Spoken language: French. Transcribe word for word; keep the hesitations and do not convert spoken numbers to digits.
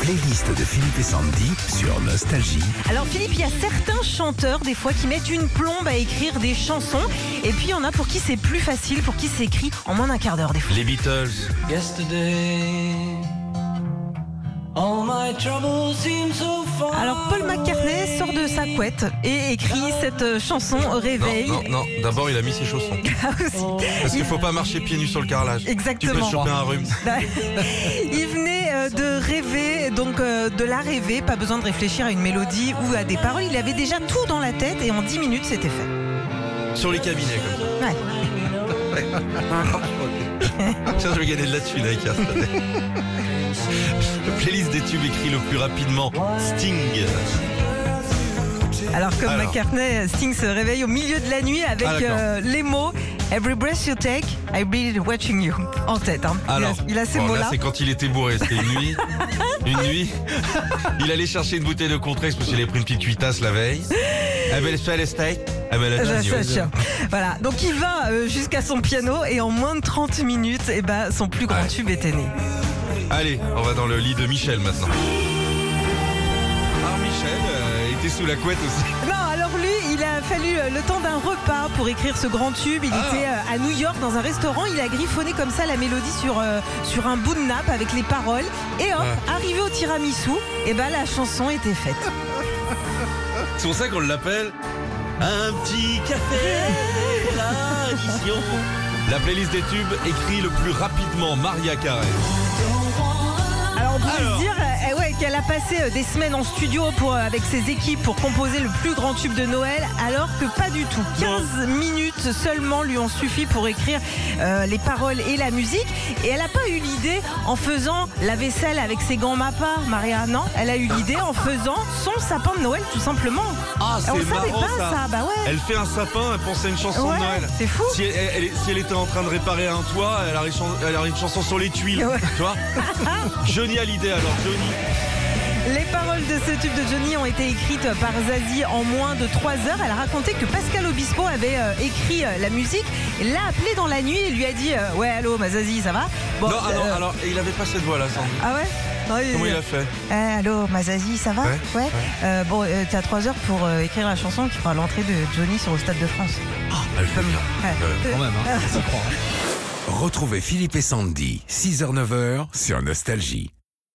playlist de Philippe et Sandy sur Nostalgie. Alors Philippe, il y a certains chanteurs des fois qui mettent une plombe à écrire des chansons, et puis il y en a pour qui c'est plus facile, pour qui c'est écrit en moins d'un quart d'heure des fois. Les Beatles. Yesterday, all my troubles seem so far. Alors Paul McCartney sort de sa couette et écrit cette chanson au réveil. Non, non, non. D'abord il a mis ses chaussons. Parce qu'il ne faut pas marcher pieds nus sur le carrelage. Exactement. Tu peux choper un rhume. Il venait de rêver, donc de la rêver, pas besoin de réfléchir à une mélodie ou à des paroles. Il avait déjà tout dans la tête et en dix minutes c'était fait. Sur les cabinets comme ça. Ouais. Tiens, je vais gagner de la thune avec Astra. Playlist des tubes écrits le plus rapidement, Sting. Alors comme Alors. McCartney, Sting se réveille au milieu de la nuit avec ah, euh, les mots « Every breath you take, I be watching you » en tête. Hein. Alors, il a, il a ces bon, mots-là. Là, c'est quand il était bourré, c'était une nuit. Une nuit, il allait chercher une bouteille de Contrex parce qu'il avait pris une petite cuitasse la veille. « I will spell a steak ». Ah ben là, voilà, donc il va jusqu'à son piano et en moins de trente minutes, eh ben, son plus grand ouais. tube était né. Allez, on va dans le lit de Michel maintenant. Alors Michel euh, était sous la couette aussi. Non, alors lui, il a fallu le temps d'un repas pour écrire ce grand tube. Il ah. était euh, à New York dans un restaurant, il a griffonné comme ça la mélodie sur, euh, sur un bout de nappe avec les paroles. Et hop, ah. arrivé au tiramisu, eh ben, la chanson était faite. C'est pour ça qu'on l'appelle... Un petit café, tradition. La playlist des tubes écrit le plus rapidement, Maria Carey. Alors on peut se dire eh ouais, qu'elle a passé des semaines en studio pour, avec ses équipes pour composer le plus grand tube de Noël, alors que pas du tout. quinze minutes seulement lui ont suffi pour écrire euh, les paroles et la musique. Et elle n'a pas eu l'idée en faisant la vaisselle avec ses gants Mappa, Maria, non. Elle a eu l'idée en faisant son sapin de Noël, tout simplement. Ah, c'est marrant pas, ça. ça. Bah ouais. Elle fait un sapin, elle pensait une chanson ouais, de Noël. C'est fou. Si elle, elle, elle, si elle était en train de réparer un toit, elle aurait une, une chanson sur les tuiles. Ouais. Tu vois. Johnny a l'idée alors, Johnny. Les paroles de ce tube de Johnny ont été écrites par Zazie en moins de trois heures. Elle a raconté que Pascal Obispo avait euh, écrit euh, la musique, l'a appelé dans la nuit et lui a dit euh, ouais allô ma Zazie ça va bon, Non euh, alors, alors il avait pas cette voix là Sandy. Ah ouais. Comment il a fait eh, Allô, ma Zazie, ça va? Ouais. ouais. ouais. Euh, bon, euh, t'as trois heures pour euh, écrire la chanson qui fera l'entrée de Johnny sur le Stade de France. Ah, oh, elle fait bien. Quand même, hein. Ça prend. Retrouvez Philippe et Sandy, six heures neuf heures sur Nostalgie.